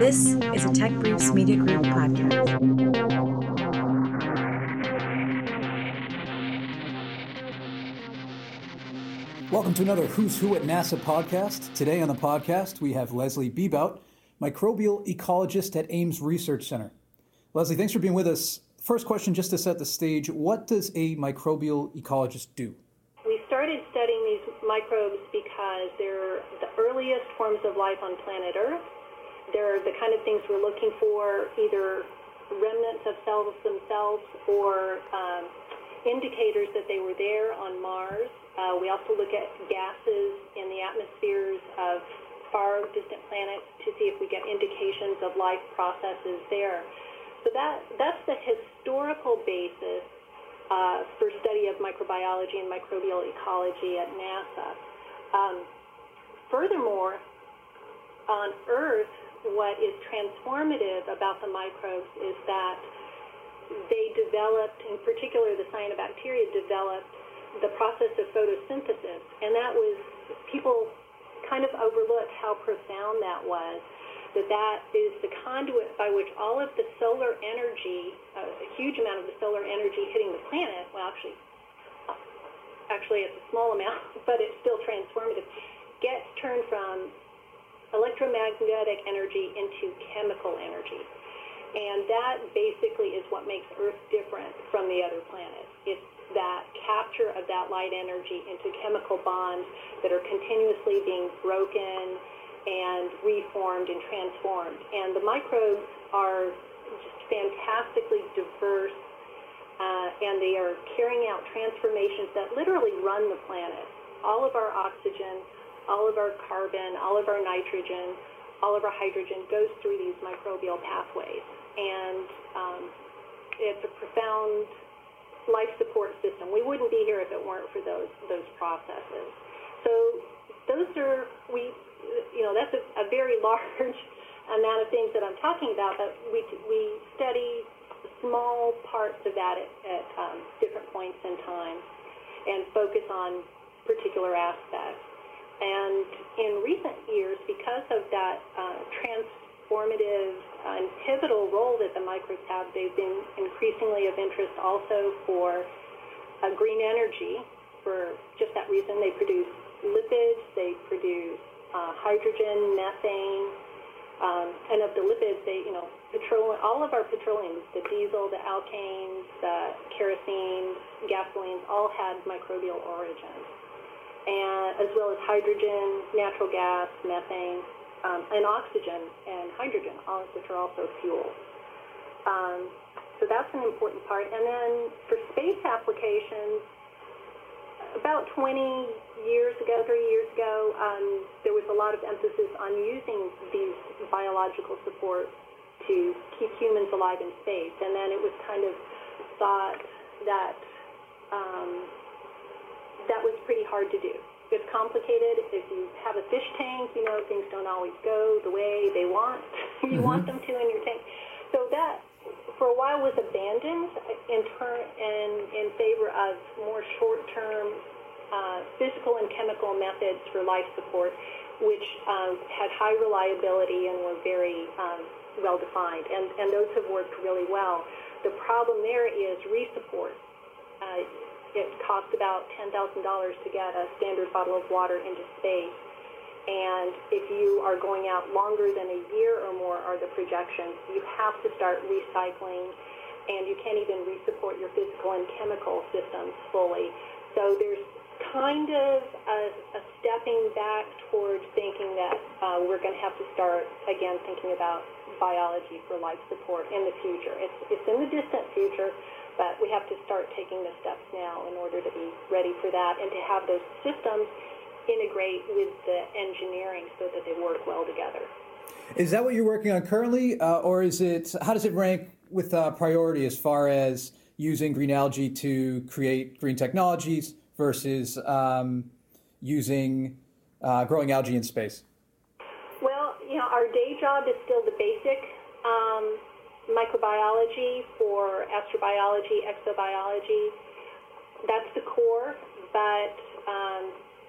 This is a Tech Briefs Media Group podcast. Welcome to another Who's Who at NASA podcast. Today on the podcast, we have Leslie Bebout, microbial ecologist at Ames Research Center. Leslie, thanks for being with us. First question, just to set the stage, what does a microbial ecologist do? We started studying these microbes because they're the earliest forms of life on planet Earth. They're the kind of things we're looking for, either remnants of cells themselves or indicators that they were there on Mars. We also look at gases in the atmospheres of far distant planets to see if we get indications of life processes there. So that's the historical basis for study of microbiology and microbial ecology at NASA. Furthermore, on Earth, what is transformative about the microbes is that they developed, in particular the cyanobacteria developed, the process of photosynthesis. And that was, people kind of overlooked how profound that was. That is the conduit by which all of the solar energy, a huge amount of the solar energy hitting the planet, well, actually it's a small amount, but it's still transformative, gets turned from electromagnetic energy into chemical energy. And that basically is what makes Earth different from the other planets. It's that capture of that light energy into chemical bonds that are continuously being broken and reformed and transformed. And the microbes are just fantastically diverse, and they are carrying out transformations that literally run the planet. All of our oxygen, all of our carbon, all of our nitrogen, all of our hydrogen goes through these microbial pathways. And it's a profound life support system. We wouldn't be here if it weren't for those processes. So those are, that's a very large amount of things that I'm talking about, but we study small parts of that at different points in time and focus on particular aspects. And in recent years, because of that transformative and pivotal role that the microbes have, they've been increasingly of interest also for green energy. For just that reason, they produce lipids, they produce hydrogen, methane, and of the lipids, petroleum. All of our petroleums, the diesel, the alkanes, the kerosene, gasolines, all had microbial origins, and as well as hydrogen, natural gas, methane, and oxygen and hydrogen, all of which are also fuels. So that's an important part. And then for space applications, about 3 years ago, there was a lot of emphasis on using these biological supports to keep humans alive in space. And then it was kind of thought that that was pretty hard to do. It's complicated. If you have a fish tank, things don't always go the way they want. You want them to in your tank. So that, for a while, was abandoned in favor of more short-term physical and chemical methods for life support, which had high reliability and were very well-defined, and those have worked really well. The problem there is resupport. It costs about $10,000 to get a standard bottle of water into space, and if you are going out longer than a year or more are the projections, you have to start recycling, and you can't even resupport your physical and chemical systems fully. So there's kind of a stepping back towards thinking that we're going to have to start, again, thinking about biology for life support in the future. It's in the distant future, but we have to start taking the steps now in order to be ready for that and to have those systems integrate with the engineering so that they work well together. Is that what you're working on currently, or is it? How does it rank with priority as far as using green algae to create green technologies versus using growing algae in space? Well, our day job is still the basic microbiology for astrobiology, exobiology. That's the core, but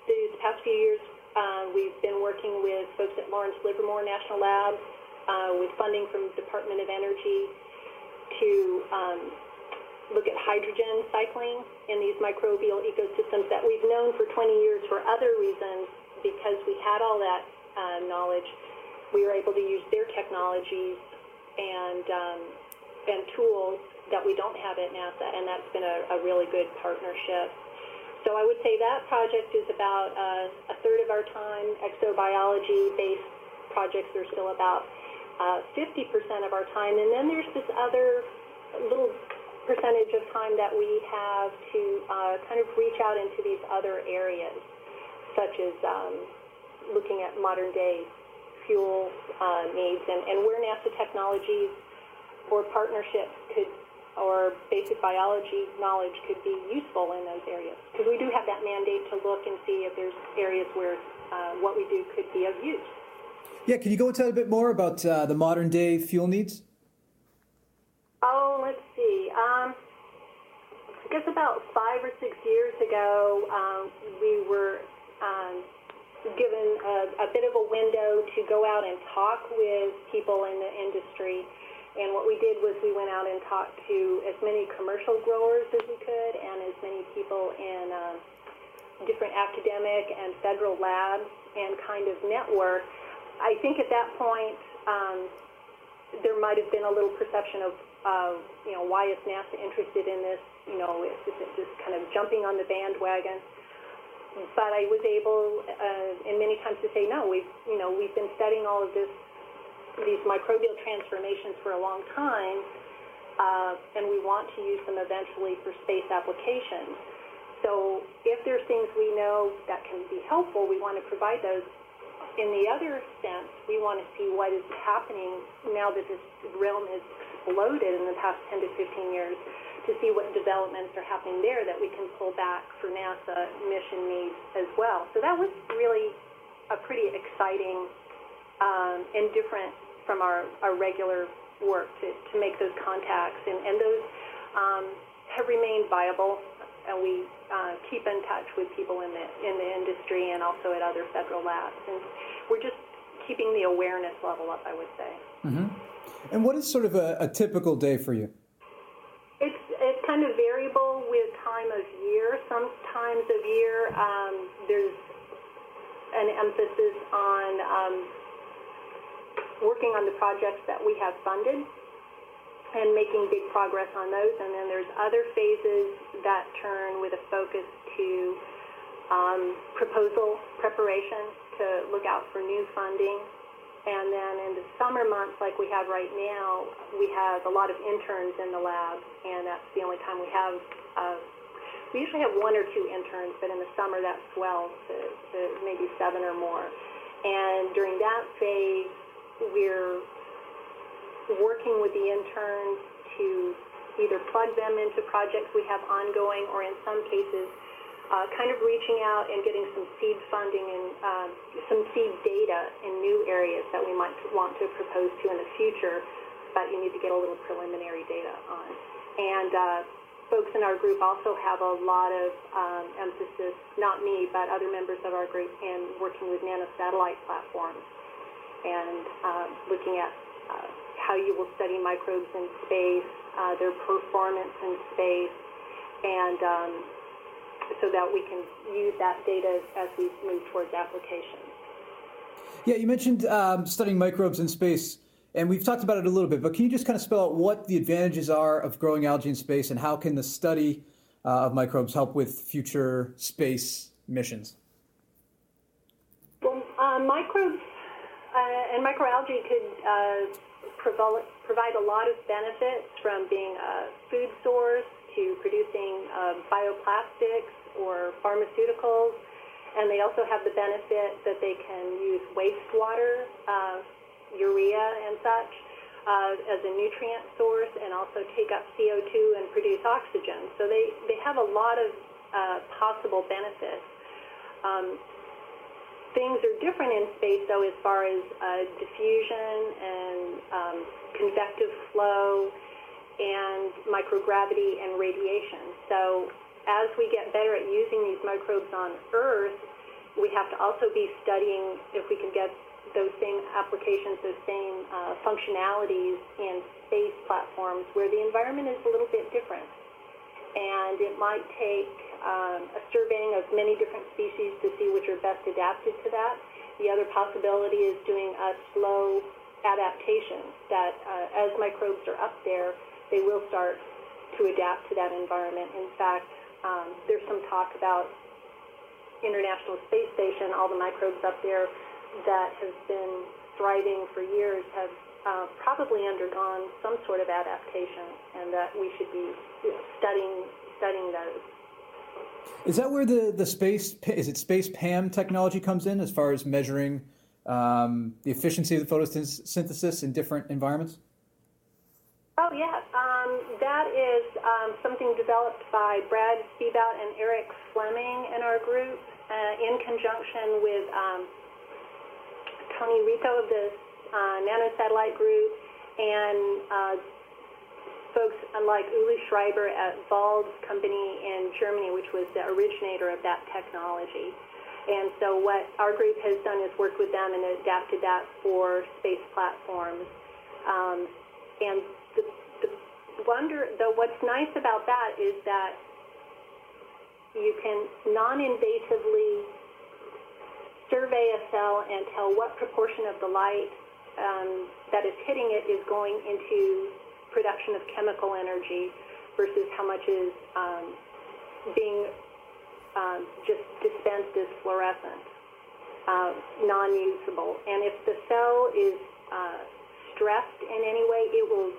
these past few years, we've been working with folks at Lawrence Livermore National Lab with funding from the Department of Energy to look at hydrogen cycling in these microbial ecosystems that we've known for 20 years for other reasons. Because we had all that knowledge, we were able to use their technologies and tools that we don't have at NASA, and that's been a really good partnership. So I would say that project is about a third of our time. Exobiology-based projects are still about 50% of our time, and then there's this other little percentage of time that we have to kind of reach out into these other areas, such as looking at modern-day fuel needs and where NASA technologies or partnerships could, or basic biology knowledge could be useful in those areas. Because we do have that mandate to look and see if there's areas where what we do could be of use. Yeah, can you go and tell a bit more about the modern-day fuel needs? Oh, let's see. I guess about 5 or 6 years ago, we were given a bit of a window to go out and talk with people in the industry. And what we did was we went out and talked to as many commercial growers as we could and as many people in different academic and federal labs and kind of network. I think at that point, there might have been a little perception of, you know, why is NASA interested in this? You know, is it just kind of jumping on the bandwagon? But I was able, and many times, to say no. We've been studying all of these microbial transformations for a long time, and we want to use them eventually for space applications. So if there's things we know that can be helpful, we want to provide those. In the other sense, we want to see what is happening now that this realm has exploded in the past 10 to 15 years. To see what developments are happening there that we can pull back for NASA mission needs as well. So that was really a pretty exciting and different from our regular work to make those contacts. And those have remained viable. And we keep in touch with people in the industry and also at other federal labs. And we're just keeping the awareness level up, I would say. Mm-hmm. And what is sort of a typical day for you? It's kind of variable with time of year. Sometimes of year, there's an emphasis on working on the projects that we have funded and making big progress on those. And then there's other phases that turn with a focus to proposal preparation to look out for new funding. And then in the summer months, like we have right now, we have a lot of interns in the lab, and that's the only time we have. We usually have 1 or 2 interns, but in the summer that swells to maybe 7 or more. And during that phase, we're working with the interns to either plug them into projects we have ongoing, or in some cases, kind of reaching out and getting some seed funding and some seed data in new areas that we might want to propose to in the future, but you need to get a little preliminary data on. And folks in our group also have a lot of emphasis, not me, but other members of our group, in working with nanosatellite platforms and looking at how you will study microbes in space, their performance in space, and so that we can use that data as we move towards applications. Yeah, you mentioned studying microbes in space, and we've talked about it a little bit, but can you just kind of spell out what the advantages are of growing algae in space, and how can the study of microbes help with future space missions? Well, microbes and microalgae could provide a lot of benefits, from being a food source to producing bioplastics or pharmaceuticals, and they also have the benefit that they can use wastewater, urea and such, as a nutrient source, and also take up CO2 and produce oxygen. So they have a lot of possible benefits. Things are different in space, though, as far as diffusion and convective flow and microgravity and radiation. So as we get better at using these microbes on Earth, we have to also be studying if we can get those same applications, those same functionalities in space platforms where the environment is a little bit different. And it might take a surveying of many different species to see which are best adapted to that. The other possibility is doing a slow adaptation that as microbes are up there, they will start to adapt to that environment. In fact, there's some talk about International Space Station, all the microbes up there that have been thriving for years have probably undergone some sort of adaptation, and that we should be studying those. Is that where the space PAM technology comes in, as far as measuring the efficiency of the photosynthesis in different environments? Oh, yeah. That is something developed by Brad Siebout and Eric Fleming in our group in conjunction with Tony Rico of the nanosatellite group and folks like Uli Schreiber at Wald's company in Germany, which was the originator of that technology. And so what our group has done is worked with them and adapted that for space platforms. And the what's nice about that is that you can non-invasively survey a cell and tell what proportion of the light that is hitting it is going into production of chemical energy versus how much is being just dispensed as fluorescent, non-usable. And if the cell is stressed in any way, it will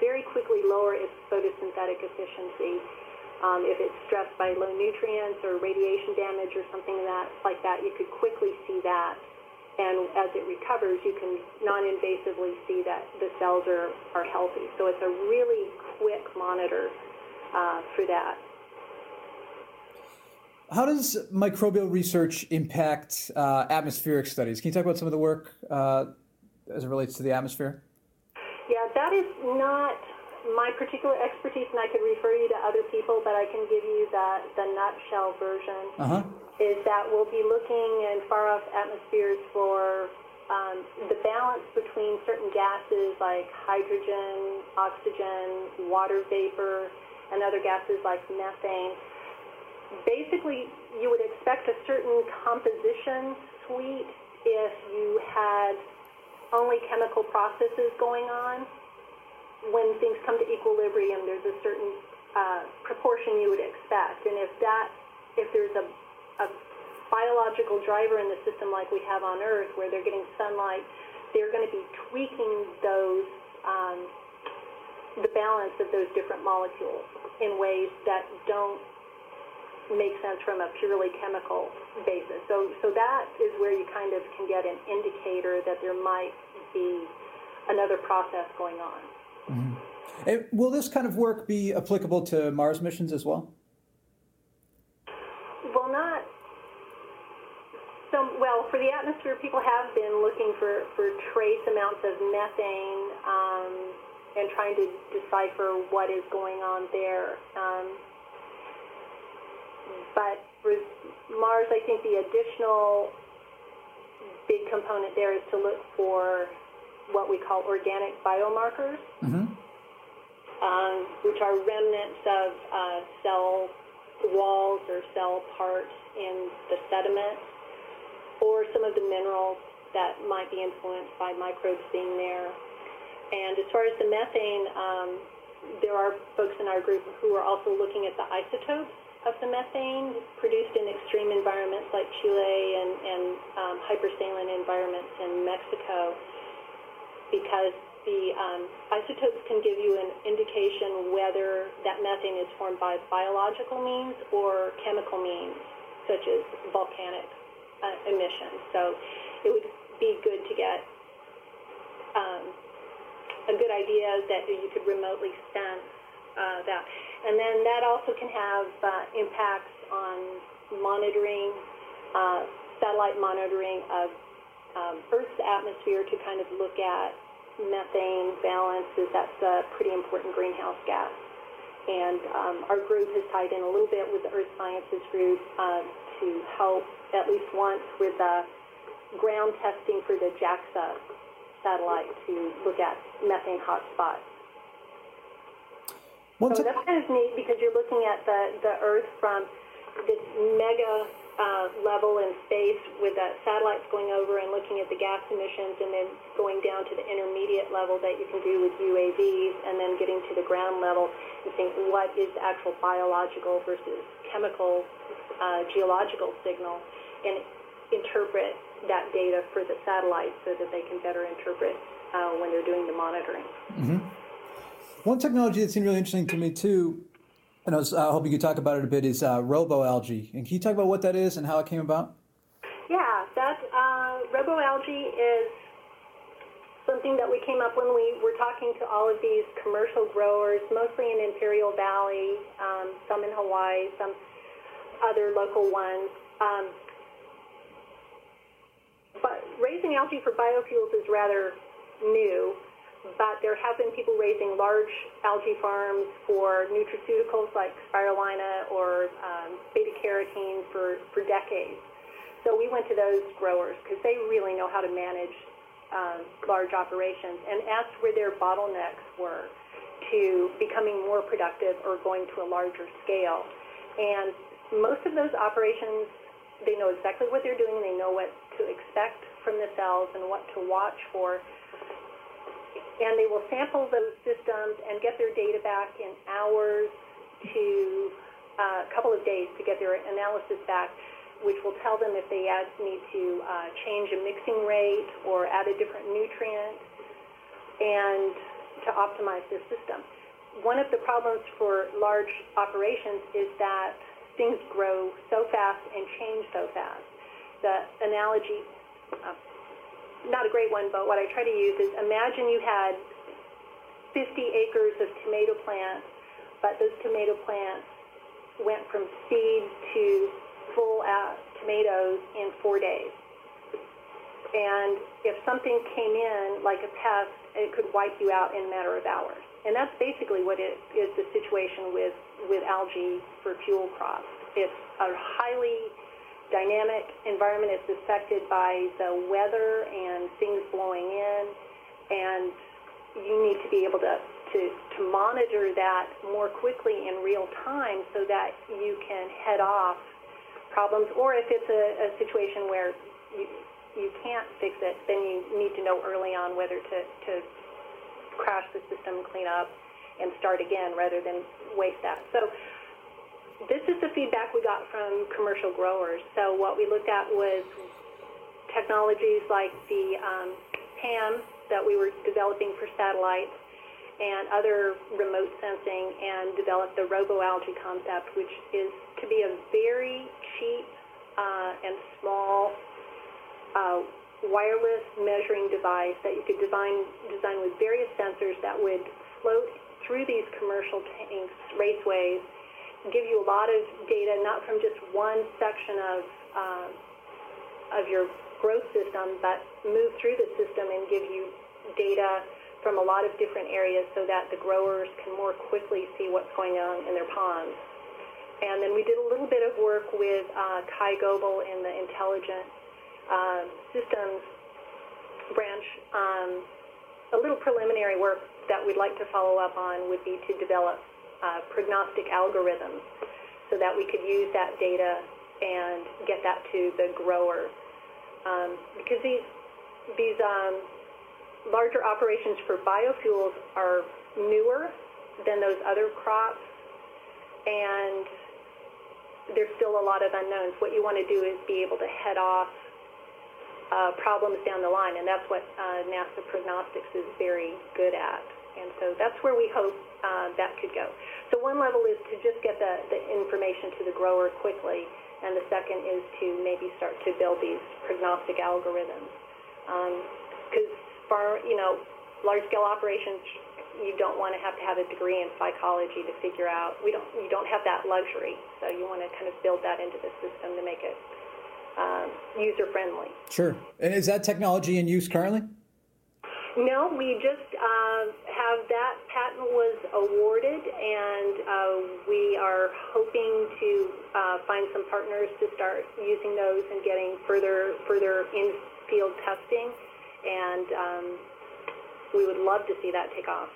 very quickly lower its photosynthetic efficiency. If it's stressed by low nutrients or radiation damage or something like that, you could quickly see that. And as it recovers, you can non-invasively see that the cells are healthy. So it's a really quick monitor for that. How does microbial research impact atmospheric studies? Can you talk about some of the work as it relates to the atmosphere? Yeah, that is not my particular expertise, and I could refer you to other people, but I can give you the nutshell version, is that we'll be looking in far-off atmospheres for the balance between certain gases like hydrogen, oxygen, water vapor, and other gases like methane. Basically, you would expect a certain composition suite if you had only chemical processes going on. When things come to equilibrium, there's a certain proportion you would expect. And if there's a biological driver in the system like we have on Earth, where they're getting sunlight, they're going to be tweaking those, the balance of those different molecules in ways that don't make sense from a purely chemical basis. So that is where you kind of can get an indicator that there might be another process going on. Mm-hmm. And will this kind of work be applicable to Mars missions as well? Well, not. Well, for the atmosphere, people have been looking for trace amounts of methane and trying to decipher what is going on there. But for Mars, I think the additional big component there is to look for what we call organic biomarkers, which are remnants of cell walls or cell parts in the sediment, or some of the minerals that might be influenced by microbes being there. And as far as the methane, there are folks in our group who are also looking at the isotopes of the methane produced in extreme environments like Chile and hypersaline environments in Mexico, because the isotopes can give you an indication whether that methane is formed by biological means or chemical means, such as volcanic emissions. So it would be good to get a good idea that you could remotely sense that. And then that also can have impacts on monitoring, satellite monitoring of Earth's atmosphere to kind of look at methane balances. That's a pretty important greenhouse gas. And our group has tied in a little bit with the Earth Sciences group to help at least once with ground testing for the JAXA satellite to look at methane hotspots. So that's kind of neat because you're looking at the Earth from this mega level in space with satellites going over and looking at the gas emissions, and then going down to the intermediate level that you can do with UAVs, and then getting to the ground level and seeing what is the actual biological versus chemical geological signal, and interpret that data for the satellites so that they can better interpret when they're doing the monitoring. Mm-hmm. One technology that seemed really interesting to me too, and I was hoping you could talk about it a bit, is roboalgae. And can you talk about what that is and how it came about? Yeah, that roboalgae is something that we came up when we were talking to all of these commercial growers, mostly in Imperial Valley, some in Hawaii, some other local ones. But raising algae for biofuels is rather new, but there have been people raising large algae farms for nutraceuticals like spirulina or beta-carotene for decades. So we went to those growers because they really know how to manage large operations, and asked where their bottlenecks were to becoming more productive or going to a larger scale. And most of those operations, they know exactly what they're doing, they know what to expect from the cells and what to watch for. And they will sample those systems and get their data back in hours to a couple of days to get their analysis back, which will tell them if they need to change a mixing rate or add a different nutrient, and to optimize the system. One of the problems for large operations is that things grow so fast and change so fast. The analogy, not a great one, but what I try to use is, imagine you had 50 acres of tomato plants, but those tomato plants went from seed to full tomatoes in 4 days. And if something came in like a pest, it could wipe you out in a matter of hours. And that's basically what it is, the situation with algae for fuel crops. It's a highly dynamic environment. Is affected by the weather and things blowing in, and you need to be able to monitor that more quickly in real time so that you can head off problems, or if it's a situation where you can't fix it, then you need to know early on whether to crash the system, clean up, and start again rather than waste that. So this is the feedback we got from commercial growers. So what we looked at was technologies like the PAM that we were developing for satellites and other remote sensing, and developed the roboalgae concept, which is to be a very cheap and small wireless measuring device that you could design with various sensors that would float through these commercial tanks, raceways, give you a lot of data, not from just one section of your growth system, but move through the system and give you data from a lot of different areas so that the growers can more quickly see what's going on in their ponds. And then we did a little bit of work with Kai Goebel in the Intelligent Systems branch. A little preliminary work that we'd like to follow up on would be to develop prognostic algorithms so that we could use that data and get that to the grower. Because these larger operations for biofuels are newer than those other crops, and there's still a lot of unknowns. What you want to do is be able to head off problems down the line, and that's what NASA Prognostics is very good at. And so that's where we hope that could go. So one level is to just get the information to the grower quickly, and the second is to maybe start to build these prognostic algorithms. Because large-scale operations, you don't want to have a degree in psychology to figure out. You don't have that luxury, so you want to kind of build that into the system to make it user-friendly. Sure. And is that technology in use currently? No, we just have that patent was awarded, and we are hoping to find some partners to start using those and getting further in field testing, and we would love to see that take off.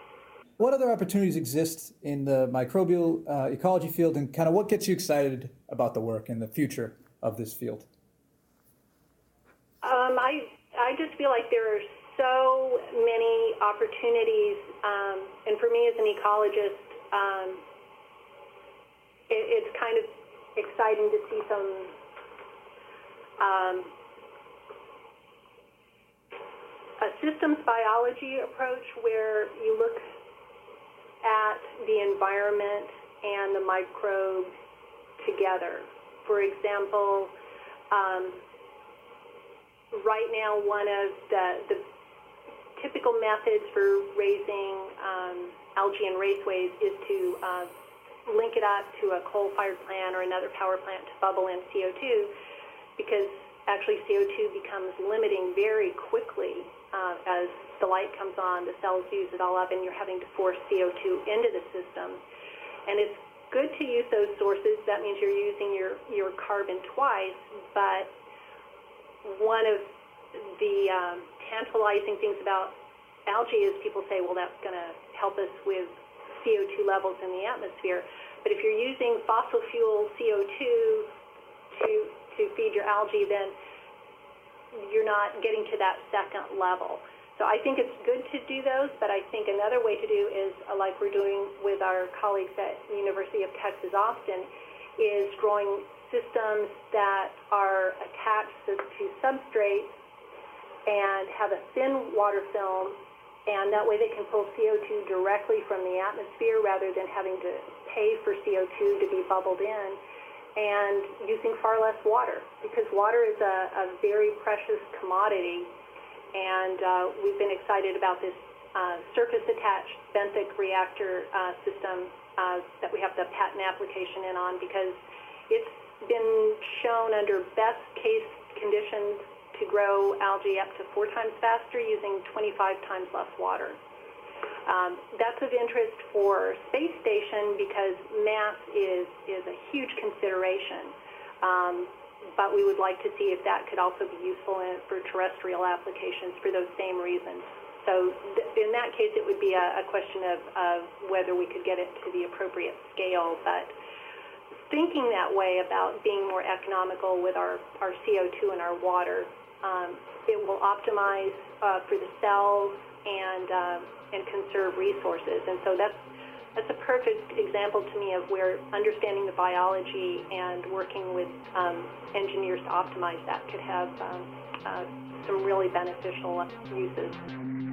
What other opportunities exist in the microbial ecology field, and kind of what gets you excited about the work and the future of this field? I just feel like there are so many opportunities, and for me as an ecologist, it's kind of exciting to see some a systems biology approach where you look at the environment and the microbes together. For example, right now one of the typical methods for raising algae in raceways is to link it up to a coal-fired plant or another power plant to bubble in CO2, because actually CO2 becomes limiting very quickly as the light comes on, the cells use it all up, and you're having to force CO2 into the system. And it's good to use those sources. That means you're using your carbon twice, but one of the tantalizing things about algae is people say, well, that's going to help us with CO2 levels in the atmosphere. But if you're using fossil fuel CO2 to feed your algae, then you're not getting to that second level. So I think it's good to do those, but I think another way to do is, like we're doing with our colleagues at University of Texas Austin, is growing systems that are attached to substrates and have a thin water film, and that way they can pull CO2 directly from the atmosphere rather than having to pay for CO2 to be bubbled in, and using far less water, because water is a very precious commodity, and we've been excited about this surface-attached benthic reactor system that we have the patent application in on, because it's been shown under best-case conditions to grow algae up to 4 times faster using 25 times less water. That's of interest for space station because mass is a huge consideration, but we would like to see if that could also be useful for terrestrial applications for those same reasons. So in that case, it would be a question of whether we could get it to the appropriate scale, but thinking that way about being more economical with our CO2 and our water, it will optimize for the cells and conserve resources. And so that's a perfect example to me of where understanding the biology and working with engineers to optimize that could have some really beneficial uses.